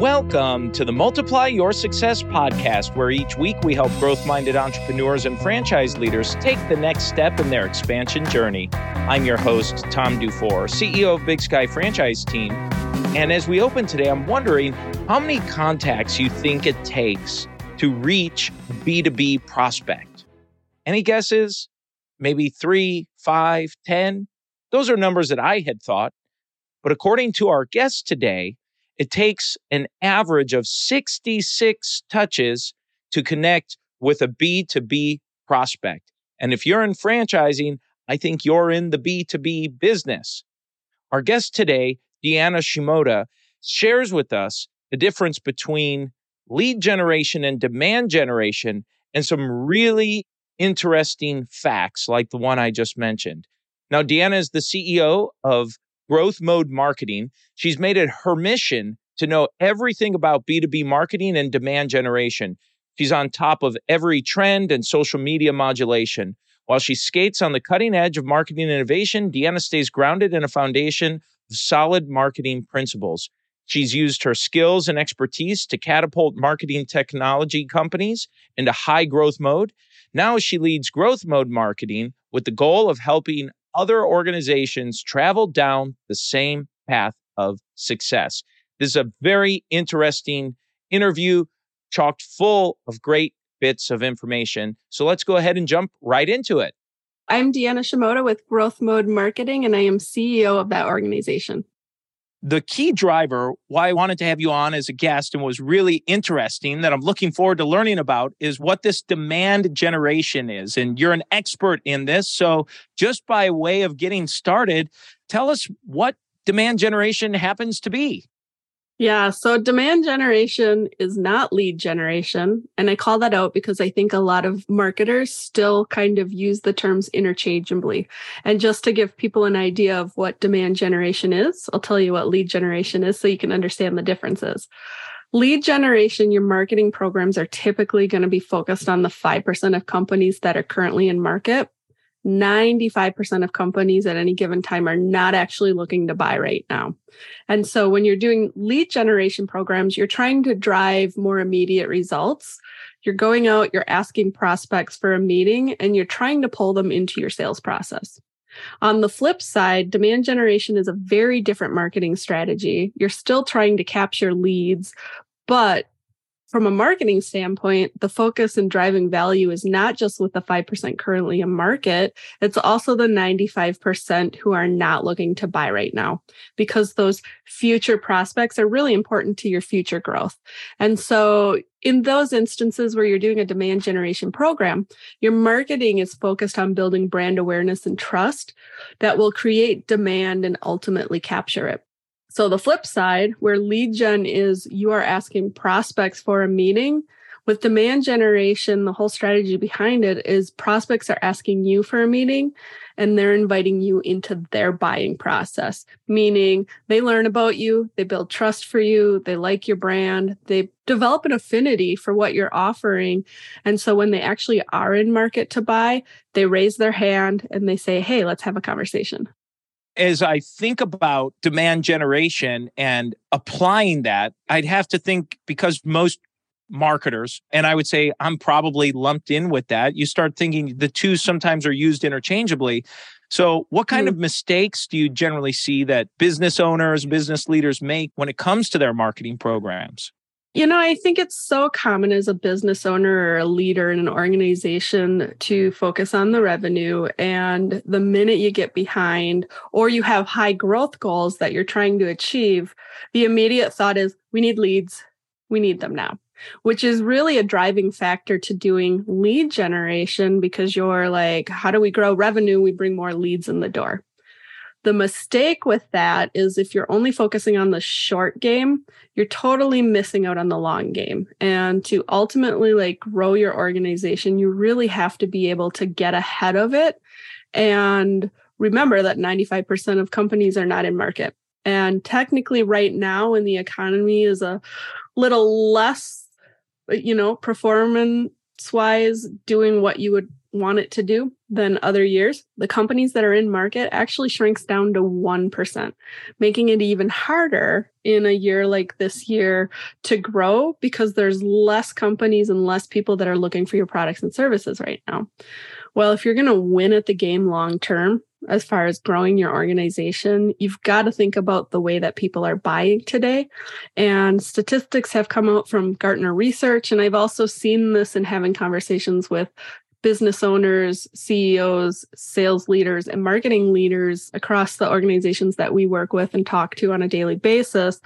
Welcome to the Multiply Your Success podcast, where each week we help growth-minded entrepreneurs and franchise leaders take the next step in their expansion journey. I'm your host, Tom Dufour, CEO of Big Sky Franchise Team. And as we open today, I'm wondering how many contacts you think it takes to reach B2B prospect. Any guesses? Maybe 3, 5, 10? Those are numbers that I had thought. But according to our guest today, it takes an average of 66 touches to connect with a B2B prospect. And if you're in franchising, I think you're in the B2B business. Our guest today, Deanna Shimota, shares with us the difference between lead generation and demand generation and some really interesting facts like the one I just mentioned. Now, Deanna is the CEO of Growth Mode Marketing. She's made it her mission to know everything about B2B marketing and demand generation. She's on top of every trend and social media modulation. While she skates on the cutting edge of marketing innovation, Deanna stays grounded in a foundation of solid marketing principles. She's used her skills and expertise to catapult marketing technology companies into high growth mode. Now she leads Growth Mode Marketing with the goal of helping other organizations travel down the same path of success. This is a very interesting interview, chocked full of great bits of information. So let's go ahead and jump right into it. I'm Deanna Shimota with Growth Mode Marketing, and I am CEO of that organization. The key driver why I wanted to have you on as a guest and was really interesting that I'm looking forward to learning about is what this demand generation is. And you're an expert in this. So just by way of getting started, tell us what demand generation happens to be. Yeah, so demand generation is not lead generation. And I call that out because I think a lot of marketers still kind of use the terms interchangeably. And just to give people an idea of what demand generation is, I'll tell you what lead generation is so you can understand the differences. Lead generation, your marketing programs are typically going to be focused on the 5% of companies that are currently in market. 95% of companies at any given time are not actually looking to buy right now. And so when you're doing lead generation programs, you're trying to drive more immediate results. You're going out, you're asking prospects for a meeting, and you're trying to pull them into your sales process. On the flip side, demand generation is a very different marketing strategy. You're still trying to capture leads, but from a marketing standpoint, the focus in driving value is not just with the 5% currently in market, it's also the 95% who are not looking to buy right now, because those future prospects are really important to your future growth. And so in those instances where you're doing a demand generation program, your marketing is focused on building brand awareness and trust that will create demand and ultimately capture it. So the flip side, where lead gen is you are asking prospects for a meeting, with demand generation, the whole strategy behind it is prospects are asking you for a meeting and they're inviting you into their buying process, meaning they learn about you, they build trust for you, they like your brand, they develop an affinity for what you're offering. And so when they actually are in market to buy, they raise their hand and they say, hey, let's have a conversation. As I think about demand generation and applying that, I'd have to think, because most marketers, and I would say I'm probably lumped in with that, you start thinking the two sometimes are used interchangeably. So what kind of mistakes do you generally see that business owners, business leaders make when it comes to their marketing programs? You know, I think it's so common as a business owner or a leader in an organization to focus on the revenue. And the minute you get behind or you have high growth goals that you're trying to achieve, the immediate thought is, we need leads. We need them now, which is really a driving factor to doing lead generation, because you're like, how do we grow revenue? We bring more leads in the door. The mistake with that is if you're only focusing on the short game, you're totally missing out on the long game. And to ultimately grow your organization, you really have to be able to get ahead of it. And remember that 95% of companies are not in market. And technically right now when the economy is a little less, performance-wise, doing what you would want it to do than other years, the companies that are in market actually shrinks down to 1%, making it even harder in a year like this year to grow because there's less companies and less people that are looking for your products and services right now. Well, if you're going to win at the game long term, as far as growing your organization, you've got to think about the way that people are buying today. And statistics have come out from Gartner research. And I've also seen this in having conversations with business owners, CEOs, sales leaders, and marketing leaders across the organizations that we work with and talk to on a daily basis.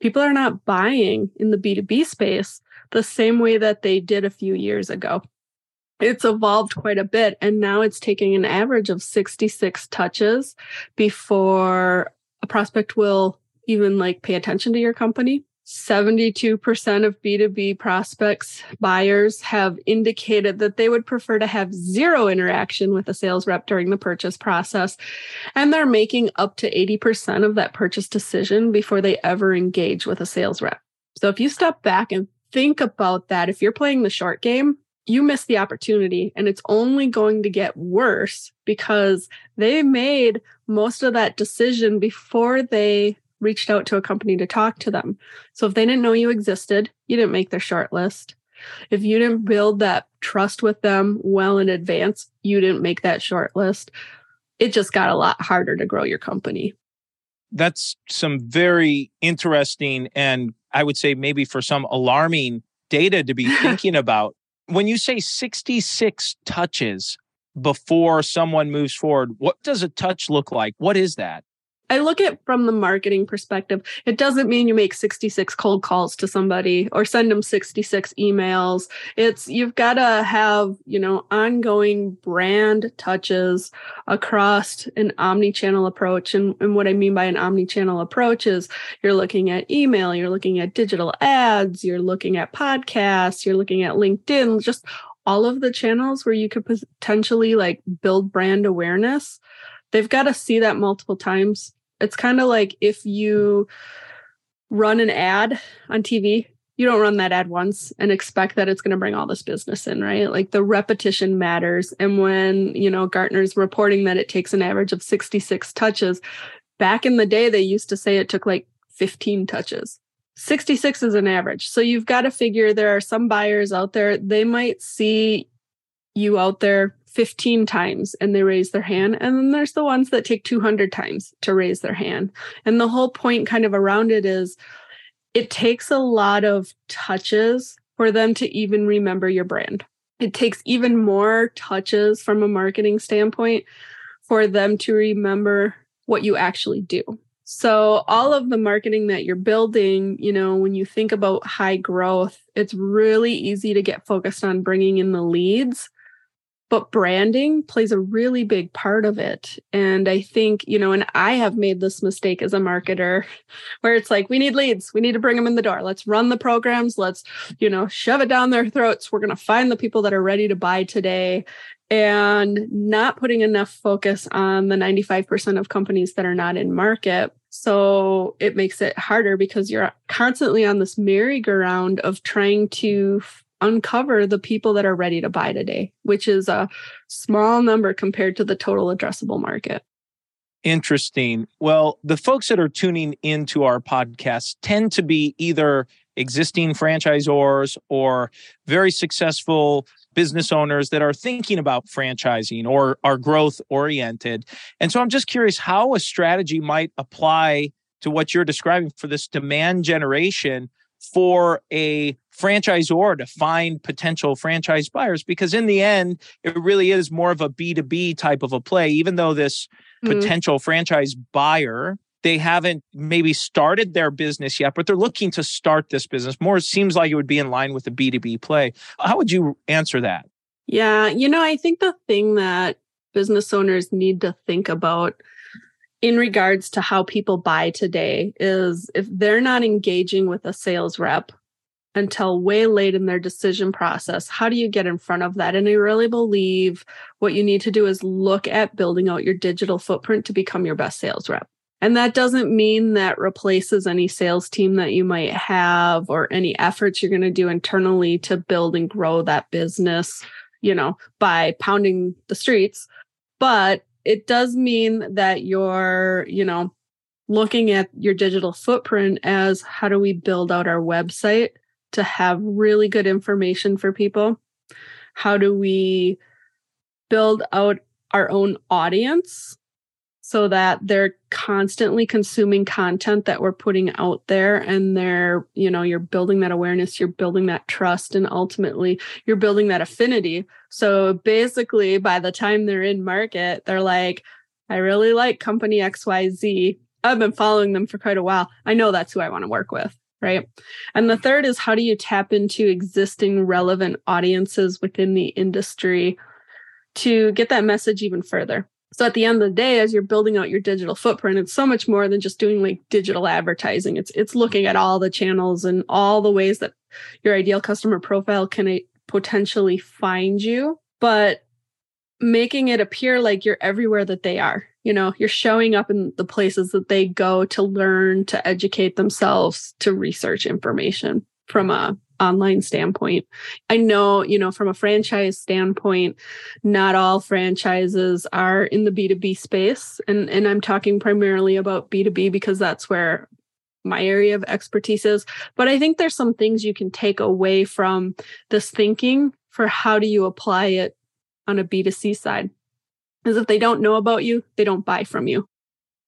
People are not buying in the B2B space the same way that they did a few years ago. It's evolved quite a bit, and now it's taking an average of 66 touches before a prospect will even pay attention to your company. 72% of B2B prospects, buyers have indicated that they would prefer to have zero interaction with a sales rep during the purchase process. And they're making up to 80% of that purchase decision before they ever engage with a sales rep. So if you step back and think about that, if you're playing the short game, you miss the opportunity, and it's only going to get worse because they made most of that decision before they reached out to a company to talk to them. So if they didn't know you existed, you didn't make their short list. If you didn't build that trust with them well in advance, you didn't make that short list. It just got a lot harder to grow your company. That's some very interesting and I would say maybe for some alarming data to be thinking about. When you say 66 touches before someone moves forward, what does a touch look like? What is that? I look at from the marketing perspective. It doesn't mean you make 66 cold calls to somebody or send them 66 emails. You've got to have, ongoing brand touches across an omni-channel approach. And what I mean by an omni-channel approach is you're looking at email, you're looking at digital ads, you're looking at podcasts, you're looking at LinkedIn, just all of the channels where you could potentially build brand awareness. They've got to see that multiple times. It's kind of like if you run an ad on TV, you don't run that ad once and expect that it's going to bring all this business in, right? The repetition matters. And when, Gartner's reporting that it takes an average of 66 touches, back in the day, they used to say it took 15 touches. 66 is an average. So you've got to figure there are some buyers out there, they might see you out there 15 times and they raise their hand. And then there's the ones that take 200 times to raise their hand. And the whole point kind of around it is it takes a lot of touches for them to even remember your brand. It takes even more touches from a marketing standpoint for them to remember what you actually do. So all of the marketing that you're building, when you think about high growth, it's really easy to get focused on bringing in the leads. But branding plays a really big part of it. And I think, and I have made this mistake as a marketer where it's we need leads. We need to bring them in the door. Let's run the programs. Let's, shove it down their throats. We're going to find the people that are ready to buy today and not putting enough focus on the 95% of companies that are not in market. So it makes it harder because you're constantly on this merry-go-round of trying to uncover the people that are ready to buy today, which is a small number compared to the total addressable market. Interesting. Well, the folks that are tuning into our podcast tend to be either existing franchisors or very successful business owners that are thinking about franchising or are growth oriented. And so I'm just curious how a strategy might apply to what you're describing for this demand generation for a franchisor to find potential franchise buyers, because in the end, it really is more of a B2B type of a play, even though this potential franchise buyer, they haven't maybe started their business yet, but they're looking to start this business more. It seems like it would be in line with a B2B play. How would you answer that? Yeah, I think the thing that business owners need to think about in regards to how people buy today is if they're not engaging with a sales rep until way late in their decision process, how do you get in front of that? And I really believe what you need to do is look at building out your digital footprint to become your best sales rep. And that doesn't mean that replaces any sales team that you might have or any efforts you're going to do internally to build and grow that business you know, by pounding the streets. But it does mean that you're, you know, looking at your digital footprint as, how do we build out our website to have really good information for people? How do we build out our own audience so that they're constantly consuming content that we're putting out there, and they're, you know, you're building that awareness, you're building that trust, and ultimately you're building that affinity. So basically, by the time they're in market, they're like, I really like company XYZ. I've been following them for quite a while. I know that's who I want to work with, right? And the third is, how do you tap into existing relevant audiences within the industry to get that message even further? So at the end of the day, as you're building out your digital footprint, it's so much more than just doing like digital advertising. It's looking at all the channels and all the ways that your ideal customer profile can potentially find you, but making it appear like you're everywhere that they are. You know, you're showing up in the places that they go to learn, to educate themselves, to research information from a online standpoint. I know, you know, from a franchise standpoint, not all franchises are in the B2B space. And I'm talking primarily about B2B because that's where my area of expertise is. But I think there's some things you can take away from this thinking for how do you apply it on a B2C side. Because if they don't know about you, they don't buy from you.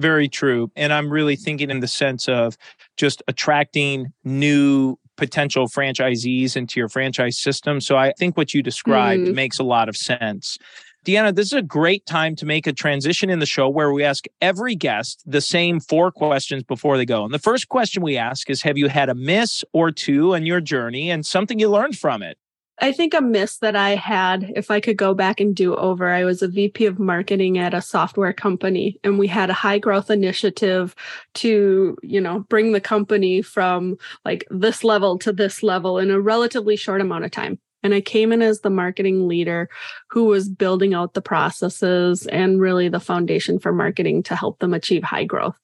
Very true. And I'm really thinking in the sense of just attracting new potential franchisees into your franchise system. So I think what you described makes a lot of sense. Deanna, this is a great time to make a transition in the show where we ask every guest the same four questions before they go. And the first question we ask is, have you had a miss or two on your journey and something you learned from it? I think a miss that I had, if I could go back and do over, I was a VP of marketing at a software company, and we had a high growth initiative to, you know, bring the company from like this level to this level in a relatively short amount of time. And I came in as the marketing leader who was building out the processes and really the foundation for marketing to help them achieve high growth.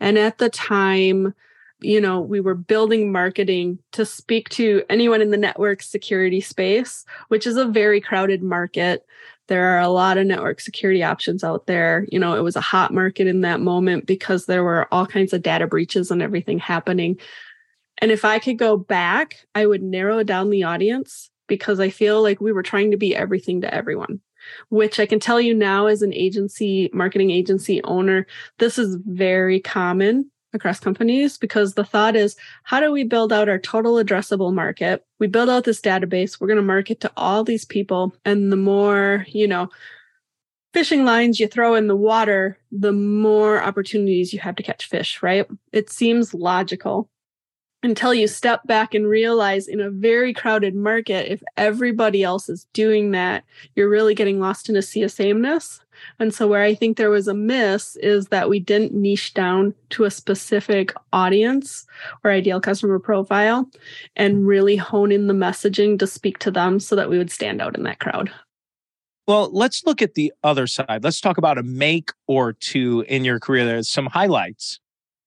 And at the time, you know, we were building marketing to speak to anyone in the network security space, which is a very crowded market. There are a lot of network security options out there. You know, it was a hot market in that moment because there were all kinds of data breaches and everything happening. And if I could go back, I would narrow down the audience because I feel like we were trying to be everything to everyone, which I can tell you now as an agency, marketing agency owner, this is very common across companies, because the thought is, how do we build out our total addressable market? We build out this database, we're going to market to all these people. And the more, you know, fishing lines you throw in the water, the more opportunities you have to catch fish, right? It seems logical until you step back and realize in a very crowded market, if everybody else is doing that, you're really getting lost in a sea of sameness. And so where I think there was a miss is that we didn't niche down to a specific audience or ideal customer profile and really hone in the messaging to speak to them so that we would stand out in that crowd. Well, let's look at the other side. Let's talk about a make or two in your career. There's some highlights.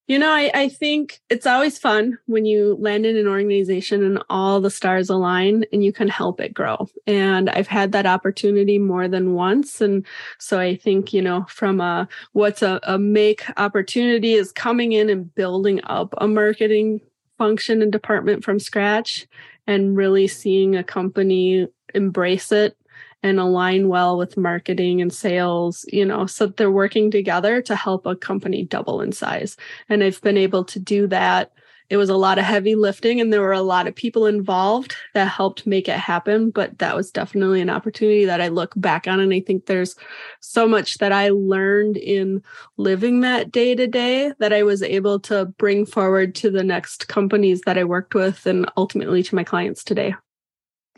You know, I think it's always fun when you land in an organization and all the stars align and you can help it grow. And I've had that opportunity more than once. And so I think, you know, from a what's a make opportunity is coming in and building up a marketing function and department from scratch and really seeing a company embrace it and align well with marketing and sales, you know, so that they're working together to help a company double in size. And I've been able to do that. It was a lot of heavy lifting and there were a lot of people involved that helped make it happen. But that was definitely an opportunity that I look back on. And I think there's so much that I learned in living that day to day that I was able to bring forward to the next companies that I worked with and ultimately to my clients today.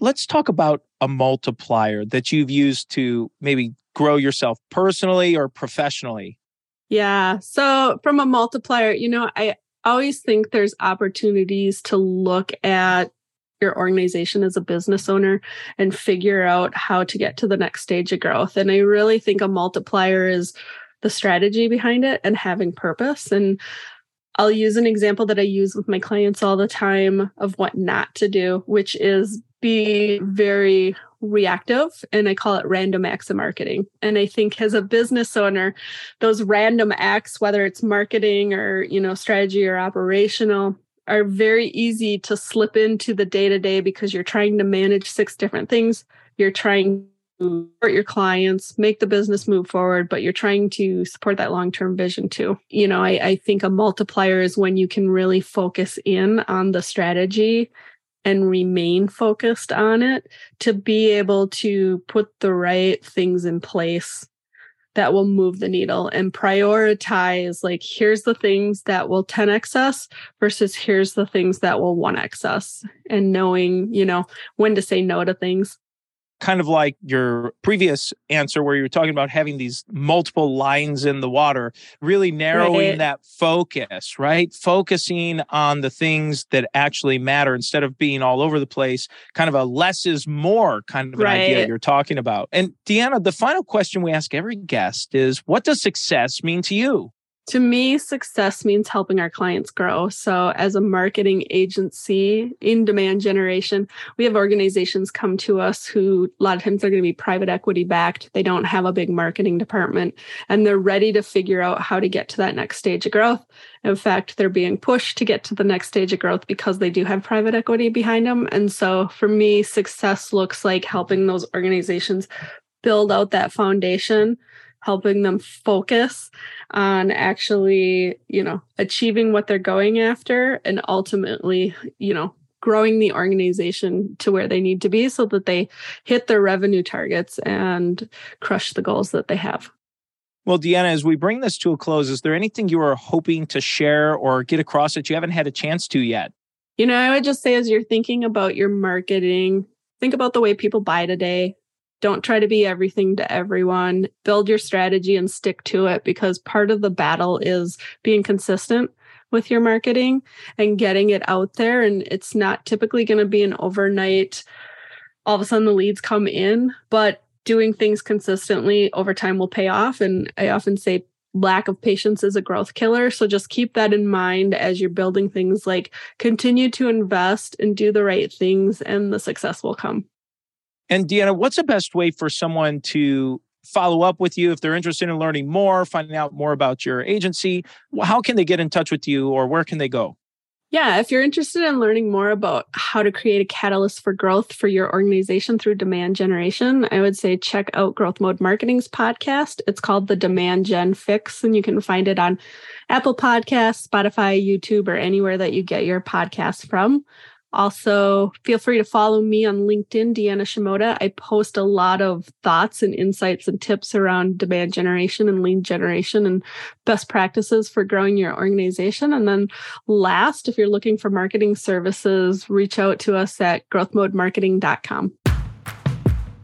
Let's talk about a multiplier that you've used to maybe grow yourself personally or professionally. Yeah. So from a multiplier, you know, I always think there's opportunities to look at your organization as a business owner and figure out how to get to the next stage of growth. And I really think a multiplier is the strategy behind it and having purpose. And I'll use an example that I use with my clients all the time of what not to do, which is be very reactive, and I call it random acts of marketing. And I think as a business owner, those random acts, whether it's marketing or, you know, strategy or operational, are very easy to slip into the day-to-day because you're trying to manage 6 different things. You're trying to support your clients, make the business move forward, but you're trying to support that long-term vision too. You know, I think a multiplier is when you can really focus in on the strategy and remain focused on it to be able to put the right things in place that will move the needle and prioritize, like, here's the things that will 10x us versus here's the things that will 1x us, and knowing, you know, when to say no to things. Kind of like your previous answer where you were talking about having these multiple lines in the water, really narrowing that focus, right? Focusing on the things that actually matter instead of being all over the place, kind of a less is more kind of an idea you're talking about. And Deanna, the final question we ask every guest is, what does success mean to you? To me, success means helping our clients grow. So as a marketing agency in demand generation, we have organizations come to us who a lot of times they're going to be private equity backed. They don't have a big marketing department, and they're ready to figure out how to get to that next stage of growth. In fact, they're being pushed to get to the next stage of growth because they do have private equity behind them. And so for me, success looks like helping those organizations build out that foundation, helping them focus on actually, you know, achieving what they're going after and ultimately, you know, growing the organization to where they need to be so that they hit their revenue targets and crush the goals that they have. Well, Deanna, as we bring this to a close, is there anything you are hoping to share or get across that you haven't had a chance to yet? You know, I would just say, as you're thinking about your marketing, think about the way people buy today. Don't try to be everything to everyone. Build your strategy and stick to it, because part of the battle is being consistent with your marketing and getting it out there. And it's not typically going to be an overnight, all of a sudden the leads come in, but doing things consistently over time will pay off. And I often say lack of patience is a growth killer. So just keep that in mind as you're building things, like continue to invest and do the right things and the success will come. And Deanna, what's the best way for someone to follow up with you if they're interested in learning more, finding out more about your agency? How can they get in touch with you, or where can they go? Yeah, if you're interested in learning more about how to create a catalyst for growth for your organization through demand generation, I would say check out Growth Mode Marketing's podcast. It's called the Demand Gen Fix, and you can find it on Apple Podcasts, Spotify, YouTube, or anywhere that you get your podcasts from. Also, feel free to follow me on LinkedIn, Deanna Shimota. I post a lot of thoughts and insights and tips around demand generation and lead generation and best practices for growing your organization. And then last, if you're looking for marketing services, reach out to us at growthmodemarketing.com.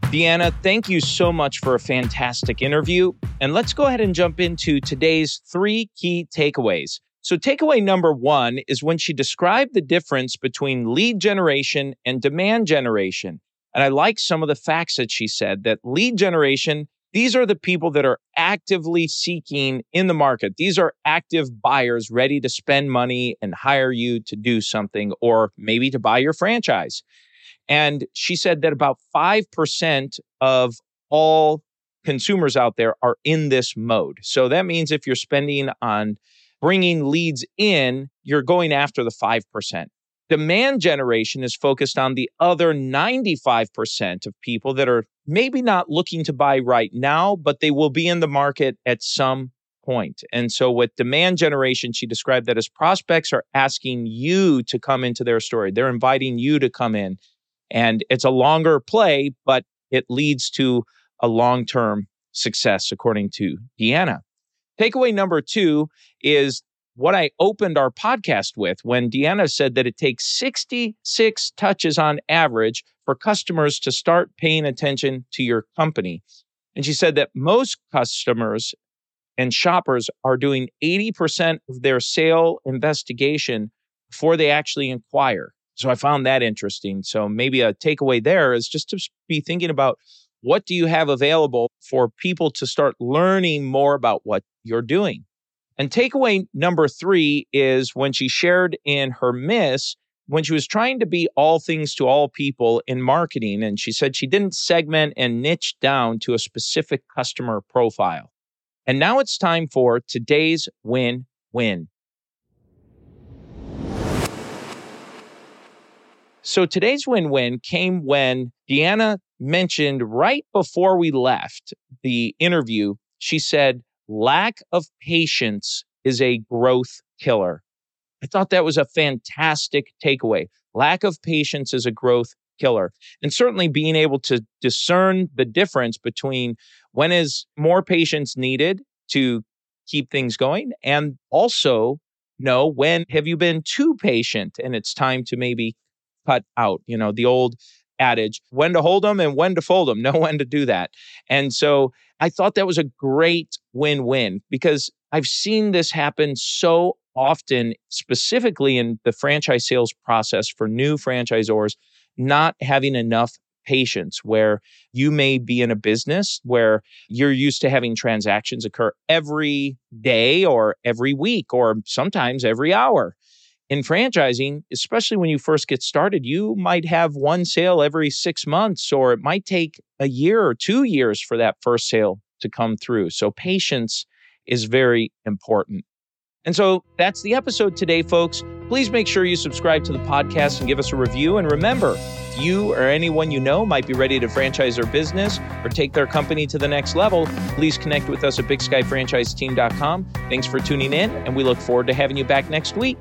Deanna, thank you so much for a fantastic interview. And let's go ahead and jump into today's 3 key takeaways. So takeaway number 1 is when she described the difference between lead generation and demand generation. And I like some of the facts that she said, that lead generation, these are the people that are actively seeking in the market. These are active buyers ready to spend money and hire you to do something or maybe to buy your franchise. And she said that about 5% of all consumers out there are in this mode. So that means if you're spending on bringing leads in, you're going after the 5%. Demand generation is focused on the other 95% of people that are maybe not looking to buy right now, but they will be in the market at some point. And so with demand generation, she described that as prospects are asking you to come into their story. They're inviting you to come in. And it's a longer play, but it leads to a long-term success, according to Deanna. Takeaway number 2 is what I opened our podcast with when Deanna said that it takes 66 touches on average for customers to start paying attention to your company. And she said that most customers and shoppers are doing 80% of their sale investigation before they actually inquire. So I found that interesting. So maybe a takeaway there is just to be thinking about, what do you have available for people to start learning more about what you're doing? And takeaway number 3 is when she shared in her miss when she was trying to be all things to all people in marketing, and she said she didn't segment and niche down to a specific customer profile. And now it's time for today's win-win. So today's win-win came when Deanna mentioned right before we left the interview, she said, lack of patience is a growth killer. I thought that was a fantastic takeaway. Lack of patience is a growth killer. And certainly being able to discern the difference between when is more patience needed to keep things going, and also know when have you been too patient and it's time to maybe cut out, you know, the old adage, when to hold them and when to fold them, know when to do that. And so I thought that was a great win-win because I've seen this happen so often, specifically in the franchise sales process for new franchisors, not having enough patience where you may be in a business where you're used to having transactions occur every day or every week or sometimes every hour. In franchising, especially when you first get started, you might have one sale every 6 months, or it might take a year or 2 years for that first sale to come through. So patience is very important. And so that's the episode today, folks. Please make sure you subscribe to the podcast and give us a review. And remember, if you or anyone you know might be ready to franchise their business or take their company to the next level, please connect with us at BigSkyFranchiseTeam.com. Thanks for tuning in, and we look forward to having you back next week.